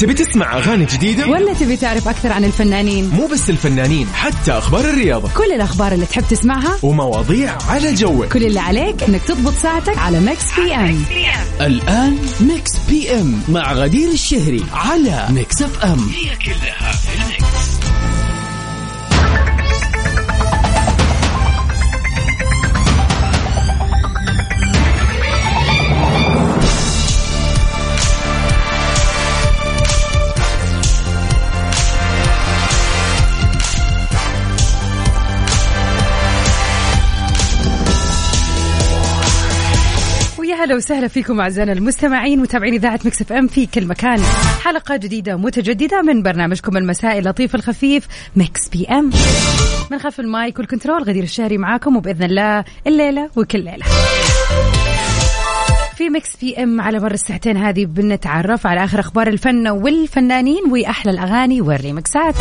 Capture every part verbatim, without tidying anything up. تبي تسمع أغاني جديدة؟ ولا تبي تعرف أكثر عن الفنانين؟ مو بس الفنانين، حتى أخبار الرياضة، كل الأخبار اللي تحب تسمعها ومواضيع على جوك. كل اللي عليك إنك تضبط ساعتك على ميكس بي إم. الآن ميكس بي إم مع غدير الشهري على ميكس إف إم، هي كلها في الميكس. أهلا وسهلا فيكم أعزائنا المستمعين وتابعين إذاعة ميكس إف إم في كل مكان. حلقة جديدة متجددة من برنامجكم المسائي اللطيف الخفيف ميكس بي إم، من خلف المايك والكنترول غدير الشهري معاكم، وبإذن الله الليلة وكل ليلة في ميكس بي إم على مر الساعتين هذه بنتعرف على آخر أخبار الفن والفنانين وأحلى الأغاني والريمكسات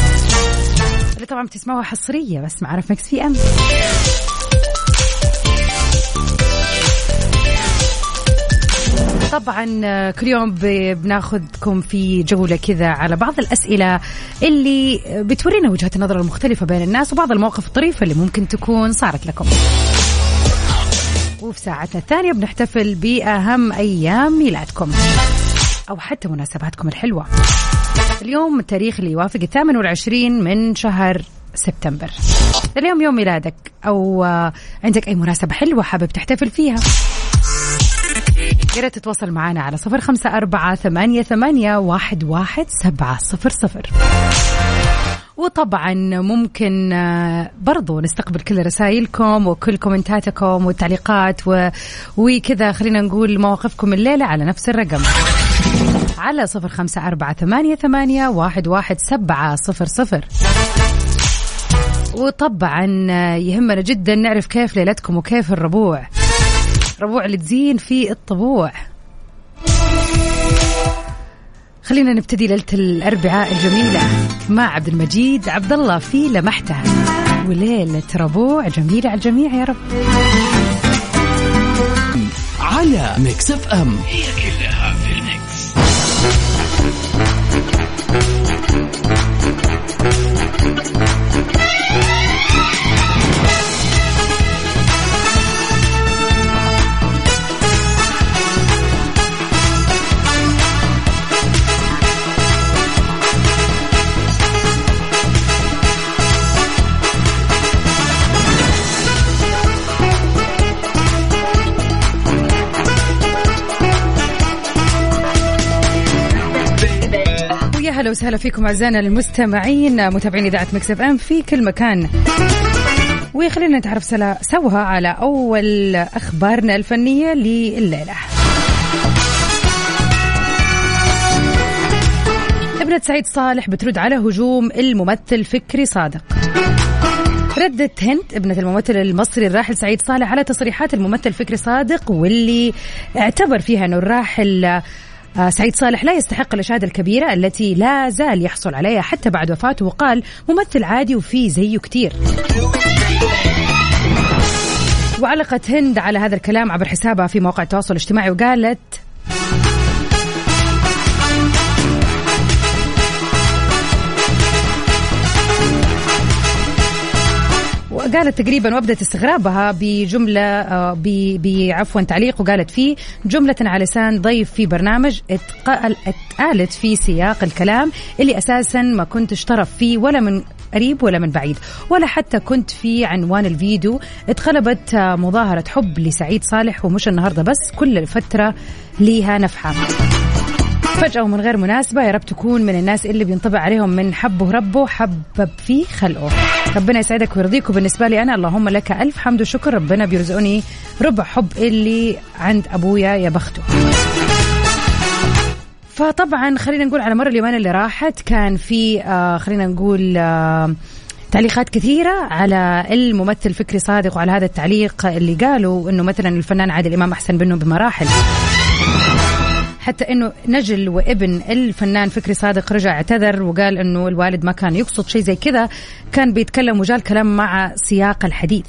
اللي طبعا بتسمعوها حصرية بس معرف ميكس بي إم. طبعا كل يوم بناخذكم في جولة كذا على بعض الأسئلة اللي بتورينا وجهات النظر المختلفة بين الناس وبعض المواقف الطريفة اللي ممكن تكون صارت لكم. وفي ساعتنا الثانية بنحتفل بأهم أيام ميلادكم أو حتى مناسباتكم الحلوة. اليوم التاريخ اللي يوافق الثامن والعشرين من شهر سبتمبر، اليوم يوم ميلادك أو عندك أي مناسبة حلوة حابب تحتفل فيها، يا ريت تتواصل معنا على صفر خمسة أربعة ثمانية ثمانية واحد واحد سبعة صفر صفر. وطبعا ممكن برضو نستقبل كل رسائلكم وكل كومنتاتكم والتعليقات وكذا، خلينا نقول مواقفكم الليلة على نفس الرقم على صفر خمسة أربعة ثمانية ثمانية واحد واحد سبعة صفر صفر. وطبعا يهمنا جدا نعرف كيف ليلتكم وكيف الربوع، ربوع اللي تزين في الطبوع. خلينا نبتدي ليلة الأربعاء الجميلة مع عبد المجيد عبد الله في لمحتها، وليلة ربوع جميلة على الجميع يا رب على ميكس إف إم، هي كلها في الميكس. أهلا وسهلا فيكم أعزائنا المستمعين متابعين إذاعة ميكس إف إم في كل مكان، وخلينا نتعرف سوا على أول أخبارنا الفنية لليلة. ابنة سعيد صالح بترد على هجوم الممثل فكري صادق. ردت هند ابنة الممثل المصري الراحل سعيد صالح على تصريحات الممثل فكري صادق، واللي اعتبر فيها أنه الراحل سعيد صالح لا يستحق الإشادة الكبيرة التي لا زال يحصل عليها حتى بعد وفاته، وقال ممثل عادي وفيه زيه كتير. وعلقت هند على هذا الكلام عبر حسابها في مواقع التواصل الاجتماعي وقالت قالت تقريبا، وابدت استغرابها بجمله بعفوا تعليق وقالت فيه جمله على لسان ضيف في برنامج اتقال اتقالت في سياق الكلام اللي اساسا ما كنت اشترف فيه ولا من قريب ولا من بعيد ولا حتى كنت في عنوان الفيديو. اتقلبت مظاهره حب لسعيد صالح، ومش النهارده بس، كل فتره ليها نفحه فجاه ومن غير مناسبه. يا رب تكون من الناس اللي بينطبع عليهم من حبه ربه حبب فيه خلقه. ربنا يسعدك ويرضيك، وبالنسبه لي انا اللهم لك الف حمد وشكر، ربنا بيرزقني ربع حب اللي عند ابويا يا بخته. فطبعا خلينا نقول على مر اليومين اللي راحت كان في آه خلينا نقول آه تعليقات كثيرة على الممثل فكري صادق وعلى هذا التعليق اللي قالوا انه مثلا الفنان عادل امام احسن منه بمراحل، حتى انه نجل وابن الفنان فكري صادق رجع اعتذر وقال انه الوالد ما كان يقصد شيء زي كذا، كان بيتكلم وجال كلام مع سياق الحديث.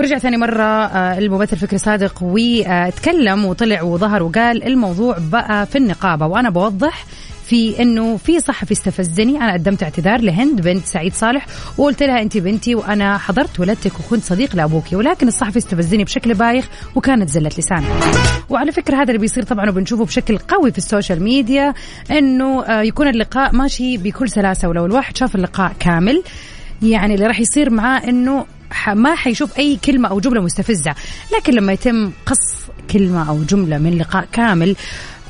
ورجع ثاني مرة الممثل فكري صادق واتكلم وطلع وظهر وقال الموضوع بقى في النقابة، وأنا بوضح في أنه في صحفي استفزني، أنا قدمت اعتذار لهند بنت سعيد صالح وقلت لها أنت بنتي وأنا حضرت ولادتك وكنت صديق لأبوكي، ولكن الصحفي استفزني بشكل بايخ وكانت زلة لساني. وعلى فكرة هذا اللي بيصير طبعا وبنشوفه بشكل قوي في السوشيال ميديا، أنه يكون اللقاء ماشي بكل سلاسة، ولو الواحد شاف اللقاء كامل يعني اللي راح يصير معاه أنه ما حيشوف أي كلمة أو جملة مستفزة، لكن لما يتم قص كلمة أو جملة من لقاء كامل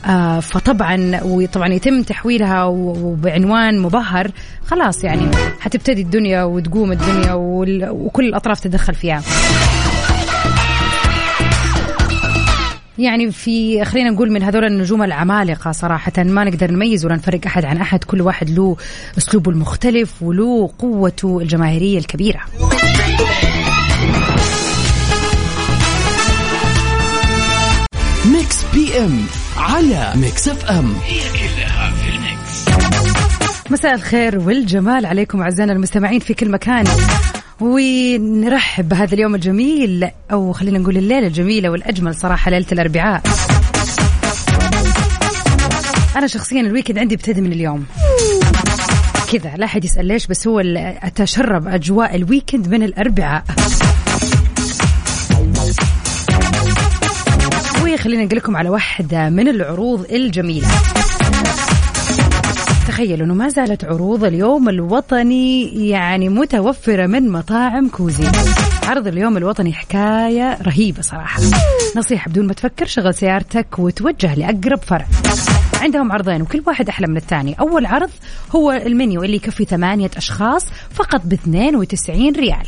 آه فطبعا وطبعا يتم تحويلها وبعنوان مبهر، خلاص يعني هتبتدي الدنيا وتقوم الدنيا وكل الأطراف تدخل فيها. يعني في خلينا نقول من هذول النجوم العمالقة صراحة ما نقدر نميز ولا نفرق أحد عن أحد، كل واحد له أسلوبه المختلف وله قوته الجماهيرية الكبيرة. ميكس بي إم على ميكس إف إم، هي كلها في الميكس. مساء الخير والجمال عليكم أعزائنا المستمعين في كل مكان، ونرحب بهذا اليوم الجميل أو خلينا نقول الليلة الجميلة والأجمل صراحة، ليلة الأربعاء. أنا شخصيا الويكند عندي ابتدى من اليوم كذا، لا حد يسأل ليش، بس هو أتشرب أجواء الويكند من الأربعاء. خلينا نقول لكم على واحدة من العروض الجميلة. تخيلوا أنه ما زالت عروض اليوم الوطني يعني متوفرة من مطاعم كوزي. عرض اليوم الوطني حكاية رهيبة صراحة، نصيحة بدون ما تفكر شغل سيارتك وتوجه لأقرب فرع. عندهم عرضين وكل واحد أحلى من الثاني. أول عرض هو المنيو اللي يكفي ثمانية أشخاص فقط باثنين وتسعين ريال،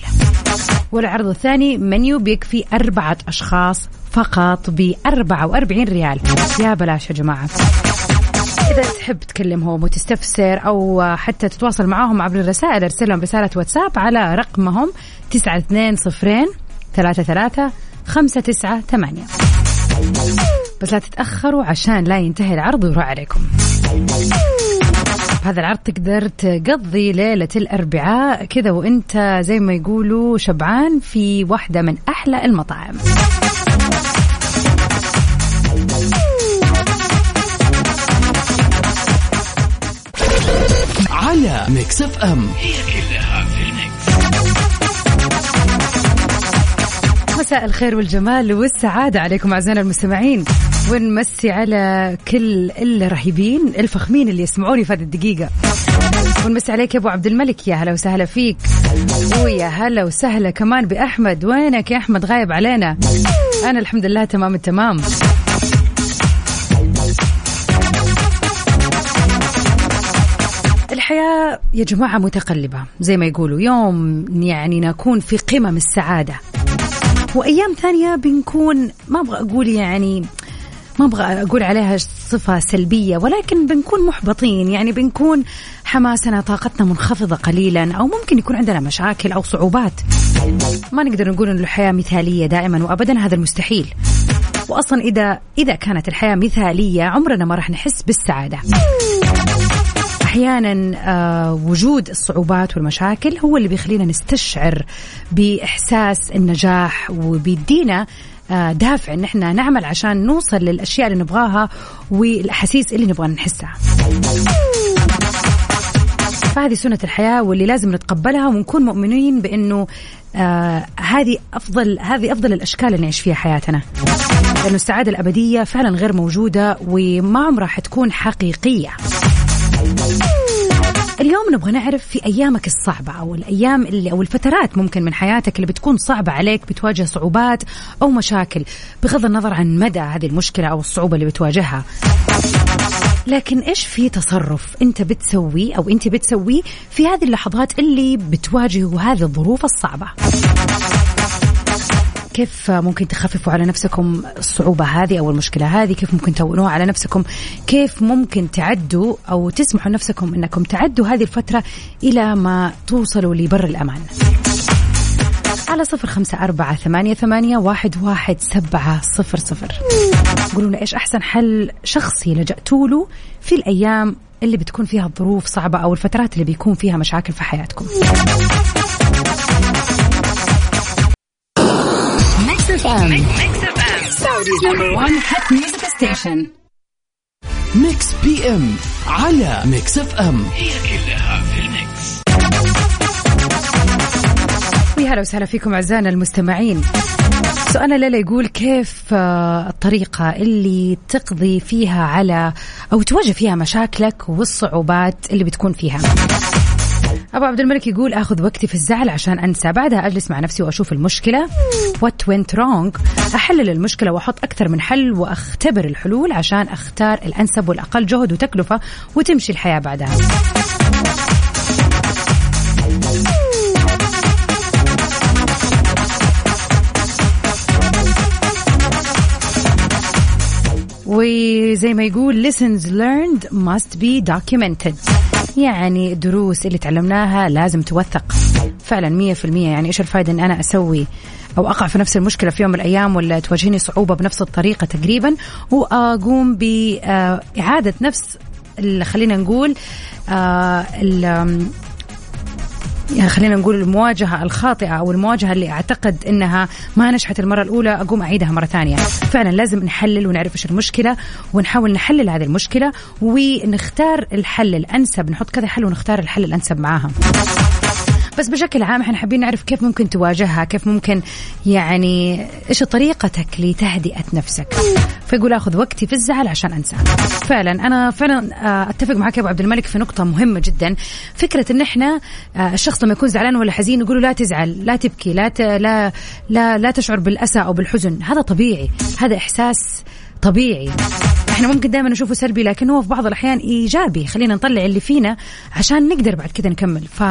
والعرض الثاني منيو بيكفي أربعة أشخاص فقط بأربعة وأربعين ريال. يا بلاش يا جماعة، إذا تحب تكلمهم وتستفسر أو حتى تتواصل معهم عبر الرسائل، ارسلهم رسالة واتساب على رقمهم تسعة اثنين صفرين ثلاثة ثلاثة خمسة تسعة ثمانية. بس لا تتأخروا عشان لا ينتهي العرض ويروح عليكم. هذا العرض تقدر تقضي ليلة الأربعاء كذا وانت زي ما يقولوا شبعان في واحدة من أحلى المطاعم. على ميكس إف إم، هي كلها في الميكس. مساء الخير والجمال والسعادة عليكم أعزائنا المستمعين، ونمسي على كل الرهيبين الفخمين اللي يسمعوني في هذه الدقيقة، ونمسي عليك يا أبو عبد الملك، يا هلا وسهلا فيك، ويا هلا وسهلا كمان بأحمد. وينك يا أحمد غايب علينا؟ أنا الحمد لله تمام التمام. الحياة يا جماعة متقلبة زي ما يقولوا، يوم يعني نكون في قمم السعادة وأيام ثانية بنكون ما أبغى أقول يعني ما أبغى أقول عليها صفة سلبية، ولكن بنكون محبطين، يعني بنكون حماسنا طاقتنا منخفضة قليلا، أو ممكن يكون عندنا مشاكل أو صعوبات. ما نقدر نقول أن الحياة مثالية دائما وأبدا، هذا المستحيل. وأصلا إذا إذا كانت الحياة مثالية عمرنا ما راح نحس بالسعادة. أحيانا آه وجود الصعوبات والمشاكل هو اللي بيخلينا نستشعر بإحساس النجاح وبيدينا آه دافع إن إحنا نعمل عشان نوصل للأشياء اللي نبغاها والأحاسيس اللي نبغى نحسها. فهذه سنة الحياة واللي لازم نتقبلها ونكون مؤمنين بأنه آه هذه أفضل هذه أفضل الأشكال اللي نعيش فيها حياتنا، لأنه السعادة الأبدية فعلا غير موجودة وما عمرها حتكون حقيقية. اليوم نبغى نعرف في أيامك الصعبة أو الأيام اللي أو الفترات ممكن من حياتك اللي بتكون صعبة عليك، بتواجه صعوبات أو مشاكل، بغض النظر عن مدى هذه المشكلة أو الصعوبة اللي بتواجهها، لكن إيش في تصرف أنت بتسويه أو أنت بتسويه في هذه اللحظات اللي بتواجهوا هذه الظروف الصعبة؟ كيف ممكن تخففوا على نفسكم الصعوبة هذه أو المشكلة هذه؟ كيف ممكن تهونوها على نفسكم؟ كيف ممكن تعدوا أو تسمحوا لنفسكم أنكم تعدوا هذه الفترة إلى ما توصلوا لبر الأمان؟ على صفر خمسة أربعة ثمانية ثمانية واحد واحد سبعة صفر صفر قولونا إيش أحسن حل شخصي لجأتوا له في الأيام اللي بتكون فيها الظروف صعبة أو الفترات اللي بيكون فيها مشاكل في حياتكم. إف إم Saudi's number one hit music station. ميكس بي إم على ميكس إف إم. هي كلها في الميكس. ويا هلا وسهلا فيكم أعزائنا المستمعين. سؤالنا ليلى يقول كيف الطريقة اللي تقضي فيها على أو تواجه فيها مشاكلك والصعوبات اللي بتكون فيها. أبو عبد الملك يقول أخذ وقتي في الزعل عشان أنسى، بعدها أجلس مع نفسي وأشوف المشكلة what went wrong، أحلل المشكلة وأحط أكثر من حل وأختبر الحلول عشان أختار الأنسب والأقل جهد وتكلفة وتمشي الحياة بعدها. وزي ما يقول lessons learned must be documented، يعني الدروس اللي تعلمناها لازم توثق فعلا مية في المية. يعني إيش الفائدة أن أنا أسوي أو أقع في نفس المشكلة في يوم من الأيام ولا تواجهني صعوبة بنفس الطريقة تقريبا وأقوم بإعادة نفس اللي خلينا نقول اللي يعني خلينا نقول المواجهة الخاطئة أو المواجهة اللي أعتقد أنها ما نجحت المرة الأولى أقوم أعيدها مرة ثانية. فعلا لازم نحلل ونعرف إيش المشكلة ونحاول نحلل هذه المشكلة ونختار الحل الأنسب، نحط كذا حل ونختار الحل الأنسب معاها. بس بشكل عام احنا حابين نعرف كيف ممكن تواجهها، كيف ممكن يعني إيش طريقتك لتهدئة نفسك. فيقول أخذ وقتي في الزعل عشان أنسى. فعلا أنا فعلا أتفق معك يا أبو عبد الملك في نقطة مهمة جدا، فكرة إن احنا الشخص لما يكون زعلان ولا حزين يقولوا لا تزعل، لا تبكي، لا ت... لا لا لا تشعر بالأسى أو بالحزن. هذا طبيعي، هذا إحساس طبيعي، احنا ممكن دائما نشوفه سلبي لكن هو في بعض الأحيان إيجابي. خلينا نطلع اللي فينا عشان نقدر بعد كده نكمل. ف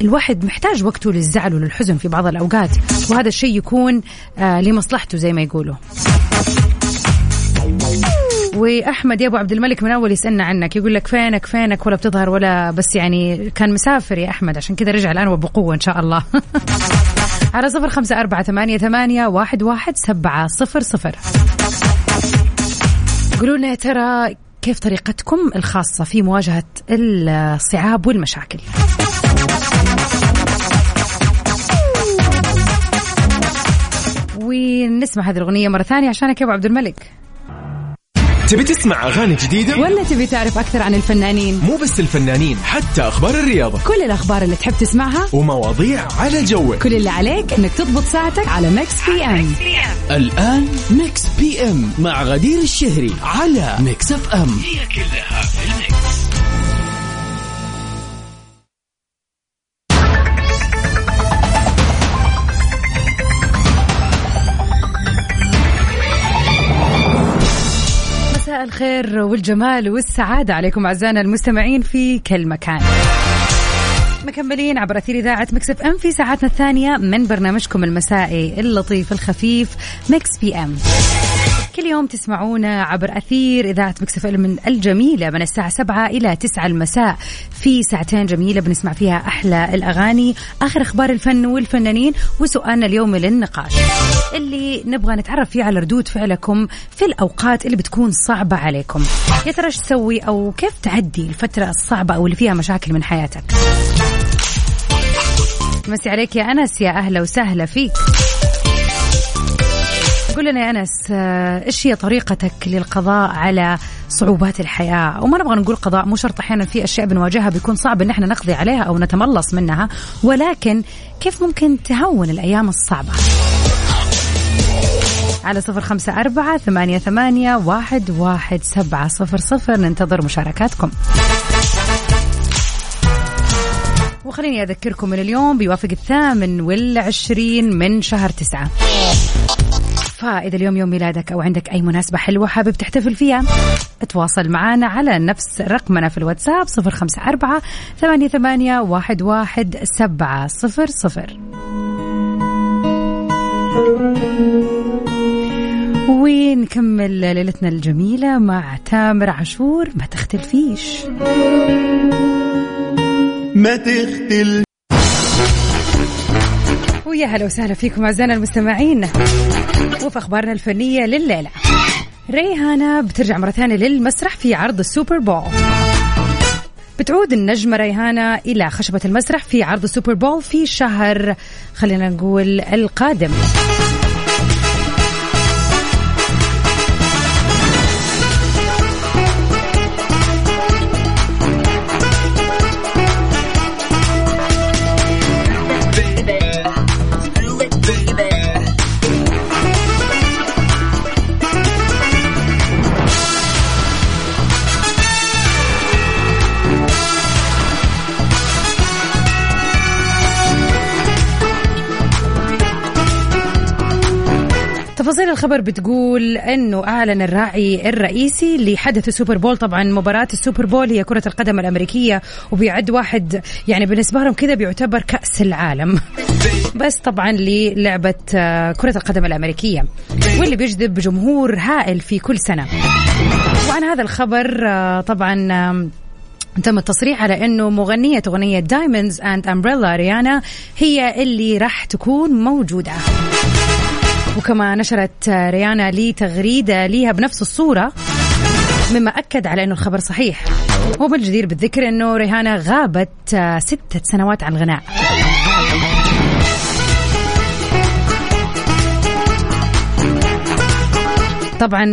الواحد محتاج وقته للزعل وللحزن في بعض الأوقات، وهذا الشيء يكون آه لمصلحته زي ما يقولوا. وأحمد يا أبو عبد الملك من أول يسألنا عنك، يقول لك فينك فينك ولا بتظهر ولا، بس يعني كان مسافر يا أحمد عشان كذا رجع الآن وبقوة إن شاء الله. على صفر خمسة أربعة ثمانية ثمانية واحد واحد سبعة صفر صفر قولوا لنا يا ترى كيف طريقتكم الخاصة في مواجهة الصعاب والمشاكل. ونسمع هذه الأغنية مرة ثانية عشانك يا أبو عبد الملك. تبي تسمع أغاني جديدة؟ ولا تبي تعرف أكثر عن الفنانين؟ مو بس الفنانين، حتى أخبار الرياضة، كل الأخبار اللي تحب تسمعها ومواضيع على جوك. كل اللي عليك إنك تضبط ساعتك على ميكس بي إم. الآن ميكس بي إم مع غدير الشهري على ميكس إف إم. هي كلها في الميكس. الخير والجمال والسعادة عليكم أعزائنا المستمعين في كل مكان، مكملين عبر أثير إذاعة ميكس إف إم في ساعتنا الثانية من برنامجكم المسائي اللطيف الخفيف ميكس بي إم. كل يوم تسمعونا عبر أثير إذاعة ميكس إف إم من الجميلة من الساعة سبعة إلى تسعة المساء في ساعتين جميلة بنسمع فيها أحلى الأغاني، آخر أخبار الفن والفنانين، وسؤالنا اليوم للنقاش اللي نبغى نتعرف فيه على ردود فعلكم في الأوقات اللي بتكون صعبة عليكم. يا ترى ايش تسوي أو كيف تعدي الفترة الصعبة أو اللي فيها مشاكل من حياتك؟ مسي عليك يا أنس، يا أهلا وسهلا فيك. قل لنا يا أنس إيش هي طريقتك للقضاء على صعوبات الحياة؟ وما نبغى نقول قضاء، مو شرط، أحيانا في أشياء بنواجهها بيكون صعب إن احنا نقضي عليها أو نتملص منها، ولكن كيف ممكن تهون الأيام الصعبة؟ على صفر خمسة أربعة ثمانية ثمانية واحد واحد سبعة صفر صفر ننتظر مشاركاتكم. وخليني أذكركم من اليوم بيوافق الثامن والعشرين من شهر تسعة، فإذا اليوم يوم ميلادك أو عندك أي مناسبة حلوة حابب تحتفل فيها اتواصل معنا على نفس رقمنا في الواتساب صفر خمسة أربعة ثمانية ثمانية واحد واحد سبعة صفر صفر. ونكمل ليلتنا الجميلة مع تامر عشور ما تختلفيش. ما تختل ويا هلا وسهلا فيكم أعزائنا المستمعين. وفي أخبارنا الفنية لليلة، ريهانا بترجع مرة ثانية للمسرح في عرض السوبر بول. بتعود النجمة ريهانا إلى خشبة المسرح في عرض السوبر بول في شهر خلينا نقول القادم. تفاصيل الخبر بتقول أنه أعلن الراعي الرئيسي لحدث السوبر بول، طبعا مباراة السوبر بول هي كرة القدم الأمريكية وبيعد واحد يعني بالنسبة لهم كذا بيعتبر كأس العالم بس طبعا للعبة كرة القدم الأمريكية واللي بيجذب جمهور هائل في كل سنة. وعن هذا الخبر طبعا تم التصريح على أنه مغنية أغنية دايموندز أند أمبريلا ريهانا هي اللي راح تكون موجودة. وكما نشرت ريهانا لي تغريدة ليها بنفس الصورة مما أكد على أنه الخبر صحيح. وبالجدير بالذكر أنه ريهانا غابت ستة سنوات عن الغناء. طبعا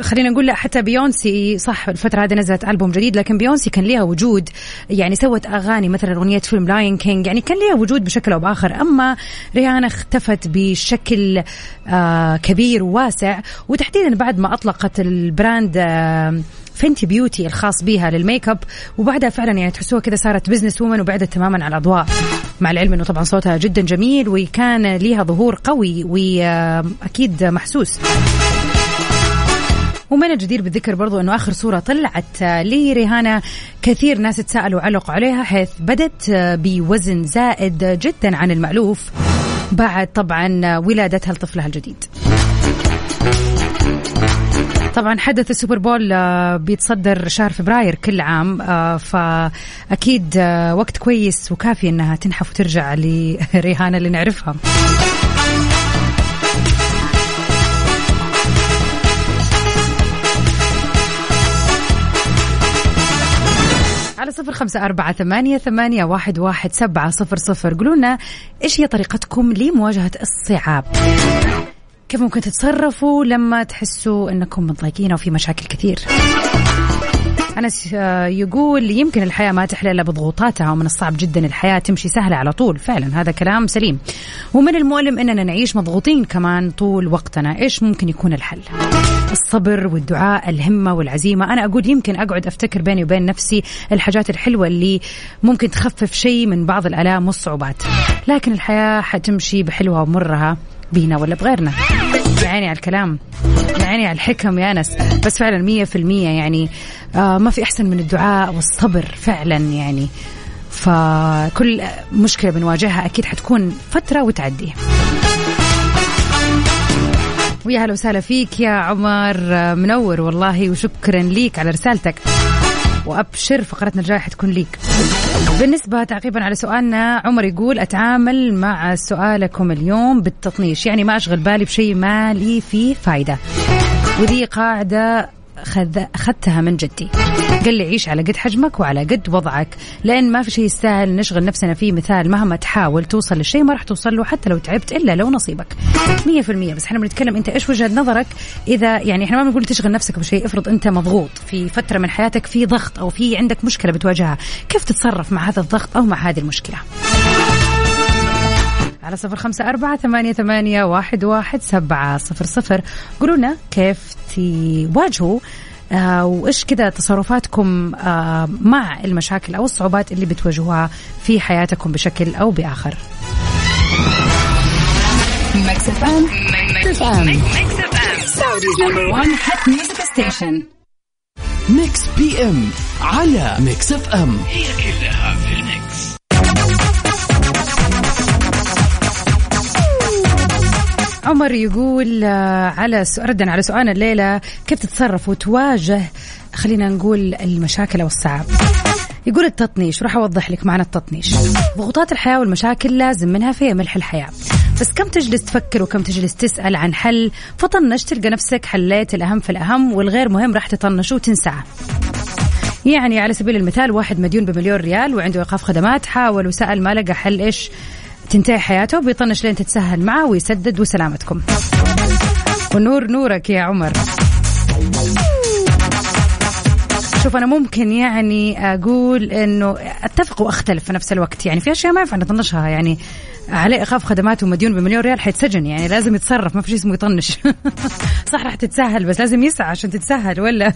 خلينا نقول لا حتى بيونسي صح الفترة هذه نزلت ألبوم جديد، لكن بيونسي كان لها وجود، يعني سوت أغاني مثلا أغنية فيلم لاين كينج، يعني كان لها وجود بشكل أو بآخر. أما ريهانا اختفت بشكل آه كبير وواسع، وتحديدا بعد ما أطلقت البراند آه فنتي بيوتي الخاص بيها للميك اب، وبعدها فعلا يعني تحسوها كذا صارت بزنس وومن وبعدت تماما عن الأضواء، مع العلم أنه طبعا صوتها جدا جميل وكان لها ظهور قوي وأكيد محسوس. ومن الجدير بالذكر برضو أنه آخر صورة طلعت لريهانا كثير ناس تسألوا علق عليها، حيث بدت بوزن زائد جدا عن المألوف بعد طبعا ولادتها لطفلها الجديد. طبعا حدث السوبر بول بيتصدر شهر فبراير كل عام، فأكيد وقت كويس وكافي أنها تنحف وترجع لريهانا اللي نعرفها. على صفر خمسة أربعة ثمانية ثمانية واحد واحد سبعة صفر صفر قلونا إيش هي طريقتكم لمواجهة الصعاب؟ كيف ممكن تتصرفوا لما تحسوا أنكم مضايقين أو في مشاكل كثير؟ أنس يقول يمكن الحياة ما تحلى إلا بضغوطاتها، ومن الصعب جدا الحياة تمشي سهلة على طول. فعلا هذا كلام سليم، ومن المؤلم أننا نعيش مضغوطين كمان طول وقتنا. إيش ممكن يكون الحل؟ الصبر والدعاء، الهمة والعزيمة. أنا أقول يمكن أقعد أفتكر بيني وبين نفسي الحاجات الحلوة اللي ممكن تخفف شيء من بعض الآلام والصعوبات، لكن الحياة حتمشي بحلوها ومرها بينا ولا بغيرنا. معاني على الكلام، معاني على الحكم يا أنس، بس فعلا مية في المية يعني آه ما في أحسن من الدعاء والصبر فعلا يعني. فكل مشكلة بنواجهها أكيد حتكون فترة وتعدي. ويا هلا وسهلا فيك يا عمر، منور والله، وشكرا ليك على رسالتك، وأبشر فقرتنا الجاية حتكون ليك. بالنسبة تعقيبا على سؤالنا، عمر يقول أتعامل مع سؤالكم اليوم بالتطنيش، يعني ما أشغل بالي بشيء ما لي فيه فايدة، وذي قاعدة أخذتها من جدي، قال لي عيش على قد حجمك وعلى قد وضعك، لأن ما في شيء يستاهل نشغل نفسنا فيه. مثال مهما تحاول توصل لشيء ما راح توصل له حتى لو تعبت، إلا لو نصيبك. مية في المية. بس إحنا بنتكلم أنت إيش وجهة نظرك، إذا يعني إحنا ما بنقول تشغل نفسك بشيء. افرض أنت مضغوط في فترة من حياتك، في ضغط أو في عندك مشكلة بتواجهها، كيف تتصرف مع هذا الضغط أو مع هذه المشكلة؟ على صفر خمسة أربعة ثمانية ثمانية واحد واحد سبعة صفر صفر قولونا كيف تواجهوا آه وإيش كذا تصرفاتكم آه مع المشاكل أو الصعوبات اللي بتواجهوها في حياتكم بشكل أو بآخر. ميكس بي إم على ميكس إف إم، هي كلها في الميكس. عمر يقول على ردا على سؤالنا الليلة، كيف تتصرف وتواجه خلينا نقول المشاكل أو الصعاب؟ يقول التطنيش، راح أوضح لك معنى التطنيش. ضغوطات الحياة والمشاكل لازم منها فيها ملح الحياة، بس كم تجلس تفكر وكم تجلس تسأل عن حل؟ فطنش تلقى نفسك حليت الأهم في الأهم، والغير مهم راح تطنشه وتنسعه. يعني على سبيل المثال، واحد مديون بمليون ريال وعنده إيقاف خدمات، حاول وسأل ما لقى حل إيش تنتهي حياته، بيطنش لين تتسهل معه ويسدد. وسلامتكم ونور نورك يا عمر. شوف أنا ممكن يعني أقول أنه أتفق وأختلف في نفس الوقت، يعني في أشياء ما ينفع نطنشها، يعني عليه إخاف خدمات ومديون بمليون ريال حيتسجن، يعني لازم يتصرف، ما في شيء اسمه يطنش صح راح تتسهل، بس لازم يسعى عشان تتسهل ولا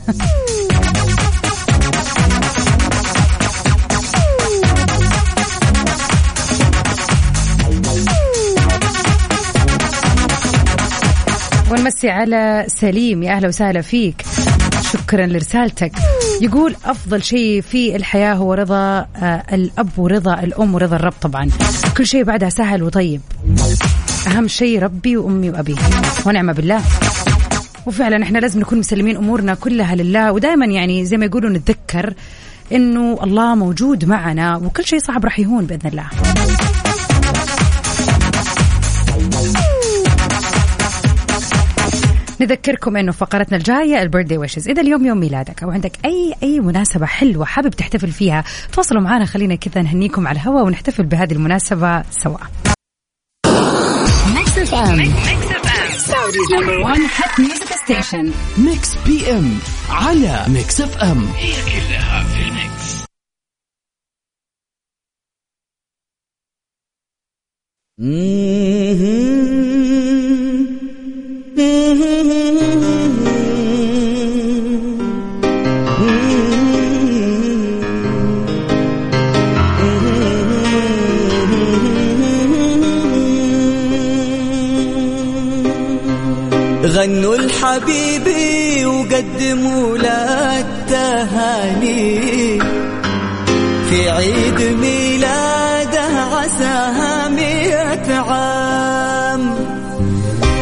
نمسي على سليم، يا أهلا وسهلا فيك، شكرا لرسالتك. يقول أفضل شيء في الحياة هو رضا الأب ورضا الأم ورضا الرب، طبعا كل شيء بعدها سهل وطيب، أهم شيء ربي وأمي وأبي ونعمة بالله. وفعلا احنا لازم نكون مسلمين أمورنا كلها لله، ودائما يعني زي ما يقولوا نتذكر إنه الله موجود معنا وكل شيء صعب رح يهون بإذن الله. نذكركم انه فقرتنا الجايه البيرثدي ويشز، اذا اليوم يوم ميلادك او عندك اي اي مناسبه حلوه حابب تحتفل فيها تواصلوا معنا، خلينا كذا نهنيكم على الهواء ونحتفل بهذه المناسبه سوا. ميكس إف إم سعوديز نمبر واحد هات ميوزك ستيشن، ميكس بي إم على ميكس إف إم، هي كلها في الميكس. غنوا لحبيبي وقدموا له التهاني في عيد ميلاده، عساها مئة عام.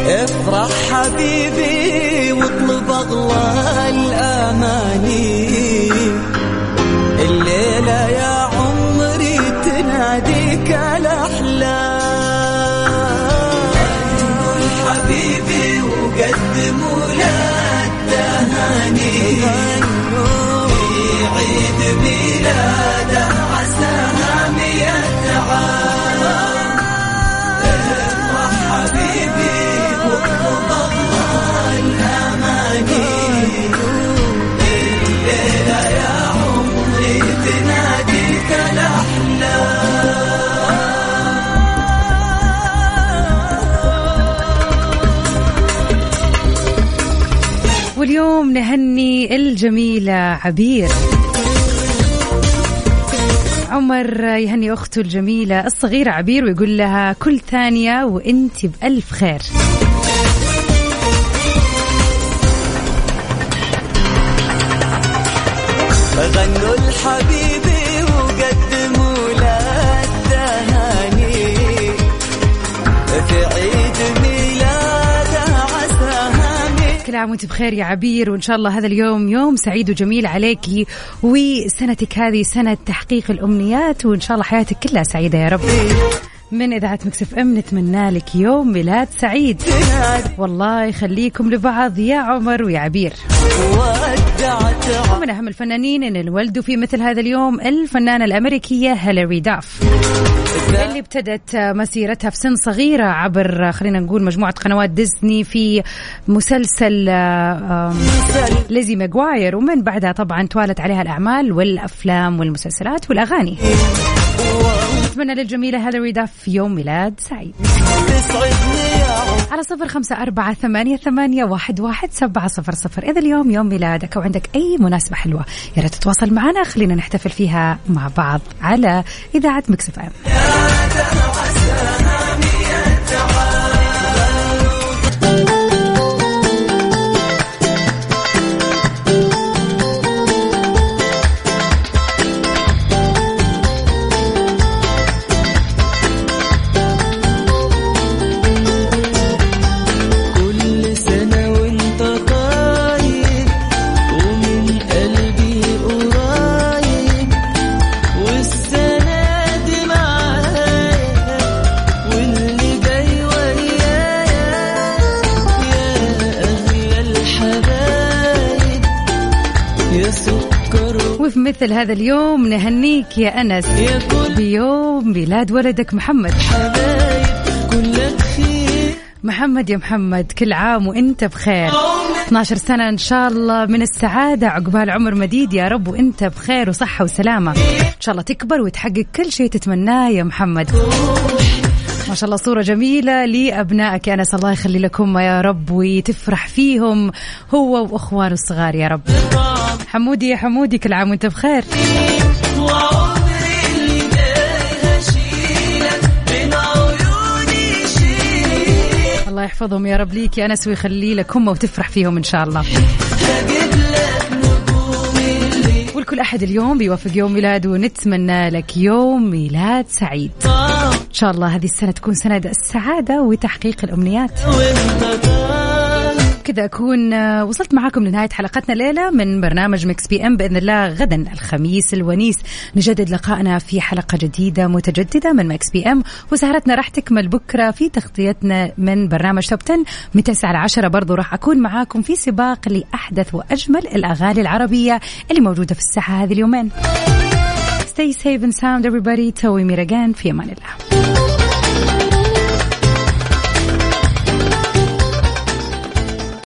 افرح حبيبي واطلب أغلى الأماني، الليلة يا عمري تناديك الأحلام. غنوا لحبيبي وقدموا له التهاني في عيد ميلاده، عساها مئة عام. افرح حبيبي واطلب أغلى الأماني، الليلة يا عمري تناديك الأحلام. واليوم نهني الجميلة عبير، عمر يهني أخته الجميلة الصغيرة عبير ويقول لها كل ثانية وإنتي بألف خير. غنوا لحبيبي وقدموا له التهاني في عيد ميلاده، عساها ميلاده. كل عام وانت بخير يا عبير، وإن شاء الله هذا اليوم يوم سعيد وجميل عليك، وسنتك هذه سنة تحقيق الأمنيات، وإن شاء الله حياتك كلها سعيدة يا رب. من إذاعة ميكس إف إم نتمنى لك يوم ميلاد سعيد، والله يخليكم لبعض يا عمر ويا عبير. ومن أهم الفنانين إن انولدوا في مثل هذا اليوم الفنانة الأمريكية هيلاري داف، اللي ابتدت مسيرتها في سن صغيرة عبر خلينا نقول مجموعة قنوات ديزني في مسلسل ليزي ماجواير، ومن بعدها طبعا توالت عليها الأعمال والأفلام والمسلسلات والأغاني. أتمنى للجميلة هيلاري داف يوم ميلاد سعيد. على صفر خمسة أربعة ثمانية ثمانية واحد واحد سبعة صفر صفر إذا اليوم يوم ميلادك أو عندك أي مناسبة حلوة يا ريت تتواصل معنا، خلينا نحتفل فيها مع بعض على إذاعة ميكس إف إم. مثل هذا اليوم نهنيك يا أنس بيوم ميلاد ولدك محمد. محمد يا محمد كل عام وانت بخير، اثناشر سنة إن شاء الله من السعادة، عقبال عمر مديد يا رب وانت بخير وصحة وسلامة، إن شاء الله تكبر وتحقق كل شيء تتمناه يا محمد. ما شاء الله صورة جميلة لأبنائك يا أنس، الله يخلي لكم يا رب وتفرح فيهم هو وأخوانه الصغار يا رب. حمودي يا حمودي كل عام وانت بخير. الله يحفظهم يا رب ليك يا أنس ويخلي لك هم وتفرح فيهم إن شاء الله. والكل أحد اليوم بيوافق يوم ميلاده ونتمنى لك يوم ميلاد سعيد إن شاء الله. هذه السنة تكون سنة السعادة وتحقيق الأمنيات. كذا أكون وصلت معاكم لنهاية حلقتنا ليلة من برنامج ميكس بي إم. بإذن الله غدا الخميس الونيس نجدد لقائنا في حلقة جديدة متجددة من ميكس بي إم، وسهرتنا راح تكمل بكرة في تغطيتنا من برنامج توب عشرة من تسعة لعشرة. برضو راح أكون معاكم في سباق لأحدث وأجمل الأغاني العربية اللي موجودة في الساحة هذه اليومين. Stay safe and sound everybody. توي ميرجان في أمان الله.